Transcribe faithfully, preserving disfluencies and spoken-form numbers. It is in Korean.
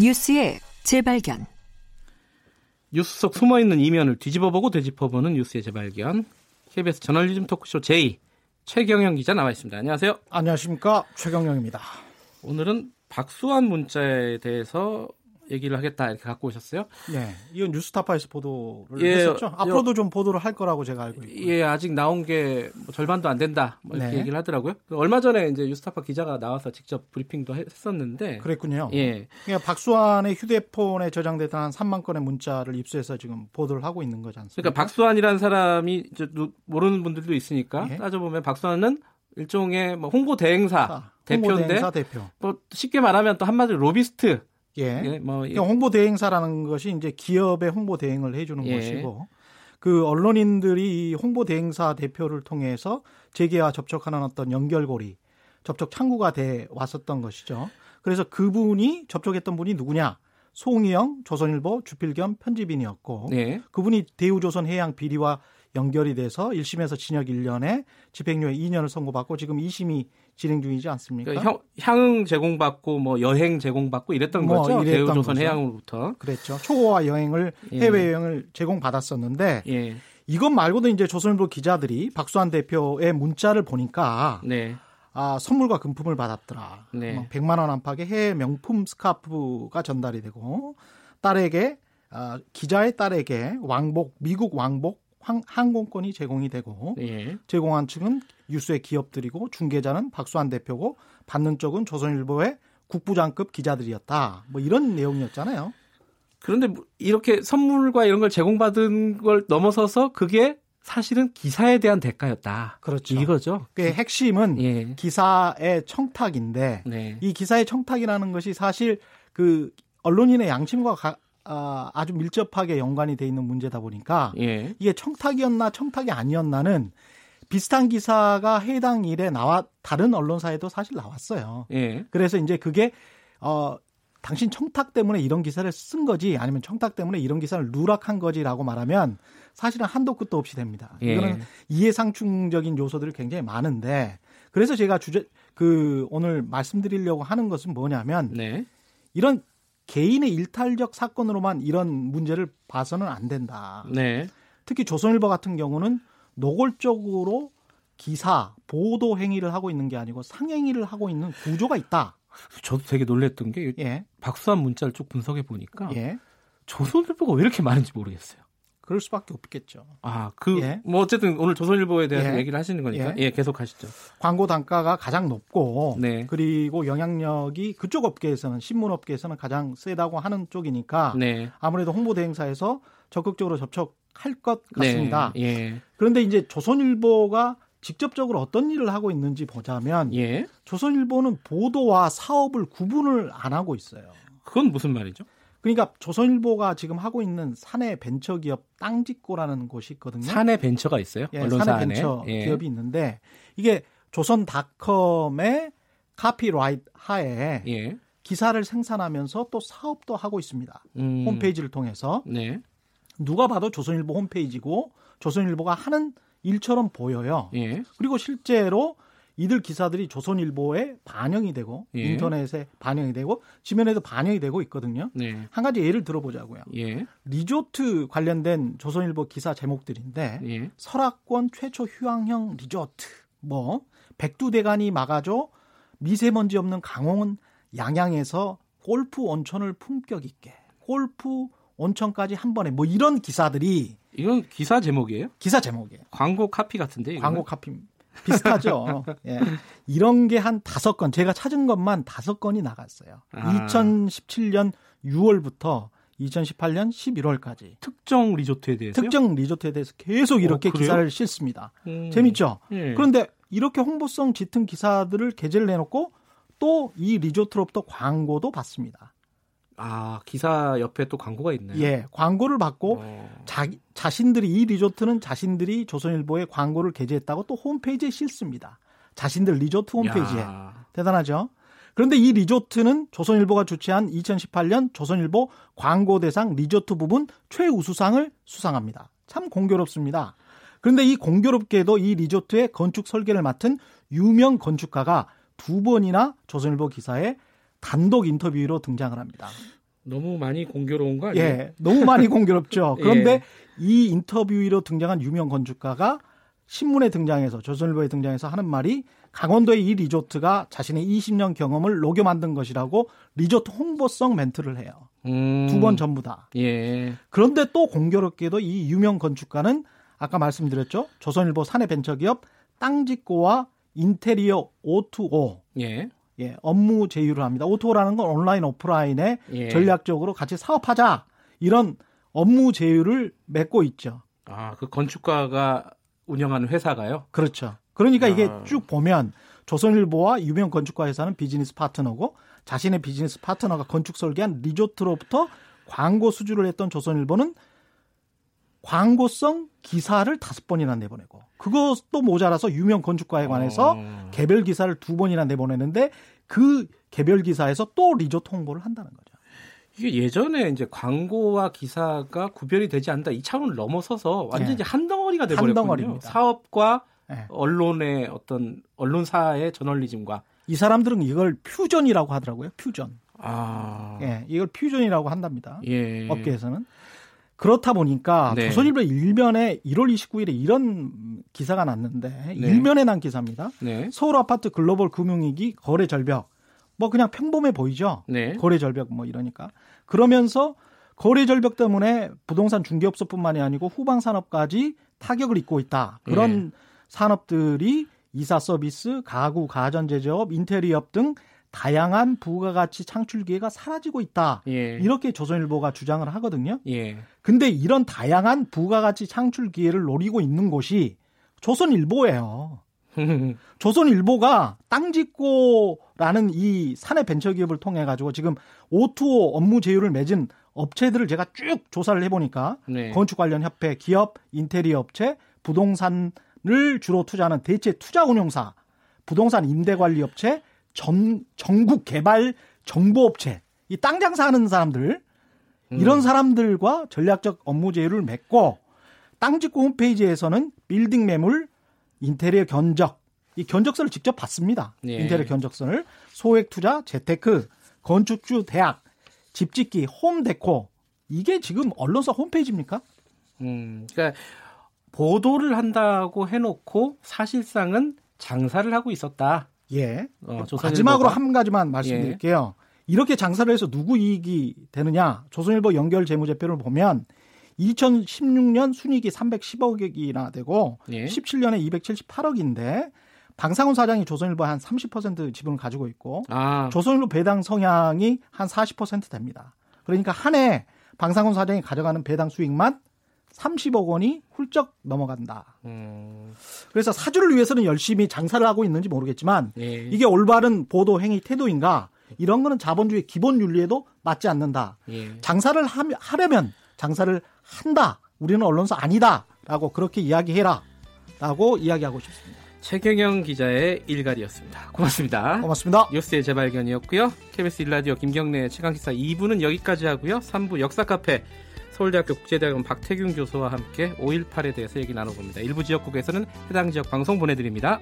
뉴스의 재발견. 뉴스 속 숨어있는 이면을 뒤집어보고 되짚어보는 뉴스의 재발견. 케이비에스 저널리즘 토크쇼 제이 최경영 기자 나와 있습니다. 안녕하세요. 안녕하십니까. 최경영입니다. 오늘은 박수환 문자에 대해서 얘기를 하겠다 이렇게 갖고 오셨어요. 네, 이건 뉴스타파에서 보도를 예, 했었죠. 앞으로도 여, 좀 보도를 할 거라고 제가 알고 있고요. 예, 아직 나온 게 뭐 절반도 안 된다 뭐 이렇게 네. 얘기를 하더라고요. 얼마 전에 이제 뉴스타파 기자가 나와서 직접 브리핑도 했었는데. 그랬군요. 예, 그러니까 박수환의 휴대폰에 저장됐던 한 삼만 건의 문자를 입수해서 지금 보도를 하고 있는 거지 않습니까? 그러니까 박수환이라는 사람이 이제 모르는 분들도 있으니까 예. 따져보면 박수환은 일종의 뭐 홍보 대행사 아, 대표인데, 대행사 대표. 뭐 쉽게 말하면 또 한마디로 로비스트. 예. 예, 뭐, 예. 홍보 대행사라는 것이 이제 기업의 홍보 대행을 해주는 예. 것이고, 그 언론인들이 이 홍보 대행사 대표를 통해서 재계와 접촉하는 어떤 연결고리, 접촉 창구가 돼 왔었던 것이죠. 그래서 그분이 접촉했던 분이 누구냐? 송희영 조선일보 주필겸 편집인이었고, 예. 그분이 대우조선해양 비리와 연결이 돼서 일 심에서 징역 일 년에 집행유예 이 년을 선고받고 지금 이 심이 진행 중이지 않습니까? 그러니까 향응 제공받고 뭐 여행 제공받고 이랬던 뭐 거죠. 대우조선해양으로부터. 그랬죠. 초고와 여행을 예. 해외 여행을 제공받았었는데 예. 이것 말고도 이제 조선일보 기자들이 박수환 대표의 문자를 보니까 네. 아, 선물과 금품을 받았더라. 네. 백만 원 안팎의 해외 명품 스카프가 전달이 되고 딸에게 아, 기자의 딸에게 왕복 미국 왕복 항공권이 제공이 되고 예. 제공한 측은 유수의 기업들이고 중개자는 박수환 대표고 받는 쪽은 조선일보의 국부장급 기자들이었다. 뭐 이런 내용이었잖아요. 그런데 이렇게 선물과 이런 걸 제공받은 걸 넘어서서 그게 사실은 기사에 대한 대가였다. 그렇죠. 이거죠. 그 핵심은 예. 기사의 청탁인데 네. 이 기사의 청탁이라는 것이 사실 그 언론인의 양심과 가, 아, 아주 밀접하게 연관이 돼 있는 문제다 보니까 예. 이게 청탁이었나 청탁이 아니었나는 비슷한 기사가 해당 일에 나와 다른 언론사에도 사실 나왔어요. 예. 그래서 이제 그게 어, 당신 청탁 때문에 이런 기사를 쓴 거지 아니면 청탁 때문에 이런 기사를 누락한 거지라고 말하면 사실은 한도 끝도 없이 됩니다. 예. 이거는 이해상충적인 요소들이 굉장히 많은데 그래서 제가 주제 그 오늘 말씀드리려고 하는 것은 뭐냐면 네. 이런 개인의 일탈적 사건으로만 이런 문제를 봐서는 안 된다. 네. 특히 조선일보 같은 경우는 노골적으로 기사, 보도 행위를 하고 있는 게 아니고 상행위를 하고 있는 구조가 있다. 저도 되게 놀랬던 게 예. 박수환 문자를 쭉 분석해 보니까 예. 조선일보가 왜 이렇게 많은지 모르겠어요. 그럴 수밖에 없겠죠. 아, 그, 예. 뭐 어쨌든 오늘 조선일보에 대해서 예. 얘기를 하시는 거니까. 예, 예 계속 하시죠. 광고 단가가 가장 높고, 네. 그리고 영향력이 그쪽 업계에서는, 신문업계에서는 가장 세다고 하는 쪽이니까, 네. 아무래도 홍보대행사에서 적극적으로 접촉할 것 같습니다. 네. 예. 그런데 이제 조선일보가 직접적으로 어떤 일을 하고 있는지 보자면, 예. 조선일보는 보도와 사업을 구분을 안 하고 있어요. 그건 무슨 말이죠? 그러니까 조선일보가 지금 하고 있는 사내 벤처기업 땅짓고라는 곳이 있거든요. 사내 벤처가 있어요? 예, 언론사 사내 벤처 안에. 기업이 예. 있는데 이게 조선닷컴의 카피라이트 하에 예. 기사를 생산하면서 또 사업도 하고 있습니다. 음. 홈페이지를 통해서. 네. 누가 봐도 조선일보 홈페이지고 조선일보가 하는 일처럼 보여요. 예. 그리고 실제로 이들 기사들이 조선일보에 반영이 되고 예. 인터넷에 반영이 되고 지면에도 반영이 되고 있거든요. 네. 한 가지 예를 들어보자고요. 예. 리조트 관련된 조선일보 기사 제목들인데 예. 설악권 최초 휴양형 리조트, 뭐 백두대간이 막아줘 미세먼지 없는 강홍은 양양에서 골프 온천을 품격 있게, 골프 온천까지 한 번에 뭐 이런 기사들이 이건 기사 제목이에요? 기사 제목이에요. 광고 카피 같은데? 이거는? 광고 카피입니다. 비슷하죠. 예. 이런 게 한 다섯 건, 제가 찾은 것만 다섯 건이 나갔어요. 아. 이천십칠 년 유월부터 이천십팔 년 십일월까지. 특정 리조트에 대해서? 특정 리조트에 대해서 계속 이렇게 어, 기사를 싣습니다. 음. 재밌죠? 예. 그런데 이렇게 홍보성 짙은 기사들을 게재를 내놓고 또 이 리조트로부터 광고도 받습니다. 아, 기사 옆에 또 광고가 있네요. 예, 광고를 받고 어. 자, 자신들이 이 리조트는 자신들이 조선일보에 광고를 게재했다고 또 홈페이지에 싣습니다. 자신들 리조트 홈페이지에. 야. 대단하죠. 그런데 이 리조트는 조선일보가 주최한 이천십팔 년 조선일보 광고대상 리조트 부분 최우수상을 수상합니다. 참 공교롭습니다. 그런데 이 공교롭게도 이 리조트의 건축 설계를 맡은 유명 건축가가 두 번이나 조선일보 기사에 단독 인터뷰로 등장을 합니다. 너무 많이 공교로운 거 아니에요? 예, 너무 많이 공교롭죠. 그런데 예. 이 인터뷰로 등장한 유명 건축가가 신문에 등장해서 조선일보에 등장해서 하는 말이 강원도의 이 리조트가 자신의 이십 년 경험을 녹여 만든 것이라고 리조트 홍보성 멘트를 해요. 음. 두 번 전부 다. 예. 그런데 또 공교롭게도 이 유명 건축가는 아까 말씀드렸죠. 조선일보 사내벤처기업 땅짓고와 인테리어 오투오. 예. 예, 업무 제휴를 합니다. 오투오라는 건 온라인, 오프라인에 예. 전략적으로 같이 사업하자. 이런 업무 제휴를 맺고 있죠. 아, 그 건축가가 운영하는 회사가요? 그렇죠. 그러니까 아. 이게 쭉 보면 조선일보와 유명 건축가 회사는 비즈니스 파트너고 자신의 비즈니스 파트너가 건축 설계한 리조트로부터 광고 수주를 했던 조선일보는 광고성 기사를 다섯 번이나 내보내고 그것도 모자라서 유명 건축가에 관해서 어. 개별 기사를 두 번이나 내보내는데 그 개별 기사에서 또 리조트 홍보를 한다는 거죠. 이게 예전에 이제 광고와 기사가 구별이 되지 않는다 이 차원을 넘어서서 완전히 네. 한 덩어리가 돼버렸군요. 한 덩어리입니다. 사업과 네. 언론의 어떤 언론사의 저널리즘과 이 사람들은 이걸 퓨전이라고 하더라고요. 퓨전. 아, 예, 이걸 퓨전이라고 한답니다. 예. 업계에서는. 그렇다 보니까 네. 조선일보 일면에 일월 이십구일에 이런 기사가 났는데 네. 일면에 난 기사입니다. 네. 서울 아파트 글로벌 금융위기 거래 절벽. 뭐 그냥 평범해 보이죠. 네. 거래 절벽 뭐 이러니까. 그러면서 거래 절벽 때문에 부동산 중개업소뿐만이 아니고 후방 산업까지 타격을 입고 있다. 그런 네. 산업들이 이사 서비스, 가구, 가전 제조업, 인테리어업 등 다양한 부가가치 창출 기회가 사라지고 있다. 예. 이렇게 조선일보가 주장을 하거든요. 예. 근데 이런 다양한 부가가치 창출 기회를 노리고 있는 곳이 조선일보예요. 조선일보가 땅짓고라는 이 사내 벤처기업을 통해 가지고 지금 오투오 업무 제휴를 맺은 업체들을 제가 쭉 조사를 해보니까 네. 건축 관련 협회, 기업, 인테리어 업체, 부동산을 주로 투자하는 대체 투자운용사, 부동산 임대관리업체, 전, 전국 개발 정보업체, 이 땅 장사하는 사람들, 이런 음. 사람들과 전략적 업무 제휴를 맺고 땅짓고 홈페이지에서는 빌딩 매물, 인테리어 견적, 이 견적서를 직접 받습니다. 예. 인테리어 견적서를 소액 투자, 재테크, 건축주 대학, 집짓기, 홈데코 이게 지금 언론사 홈페이지입니까? 음, 그러니까 보도를 한다고 해놓고 사실상은 장사를 하고 있었다. 예. 어, 마지막으로 한 가지만 말씀드릴게요. 예. 이렇게 장사를 해서 누구 이익이 되느냐? 조선일보 연결 재무제표를 보면 이천십육년 순이익이 삼백십억이나 되고 예. 십칠년에 이백칠십팔억인데 방상훈 사장이 조선일보 한 삼십 퍼센트 지분을 가지고 있고 아. 조선일보 배당 성향이 한 사십 퍼센트 됩니다. 그러니까 한 해 방상훈 사장이 가져가는 배당 수익만 삼십억 원이 훌쩍 넘어간다. 음. 그래서 사주를 위해서는 열심히 장사를 하고 있는지 모르겠지만 예. 이게 올바른 보도 행위 태도인가 이런 거는 자본주의 기본 윤리에도 맞지 않는다. 예. 장사를 하려면 장사를 한다. 우리는 언론사 아니다라고 그렇게 이야기해라 라고 이야기하고 싶습니다. 최경영 기자의 일갈이었습니다. 고맙습니다. 고맙습니다. 뉴스의 재발견이었고요. 케이비에스 일 라디오 김경래의 최강기사 이 부는 여기까지 하고요. 삼 부 역사카페 서울대학교 국제대학원 박태균 교수와 함께 오일팔에 대해서 얘기 나눠봅니다. 일부 지역국에서는 해당 지역 방송 보내드립니다.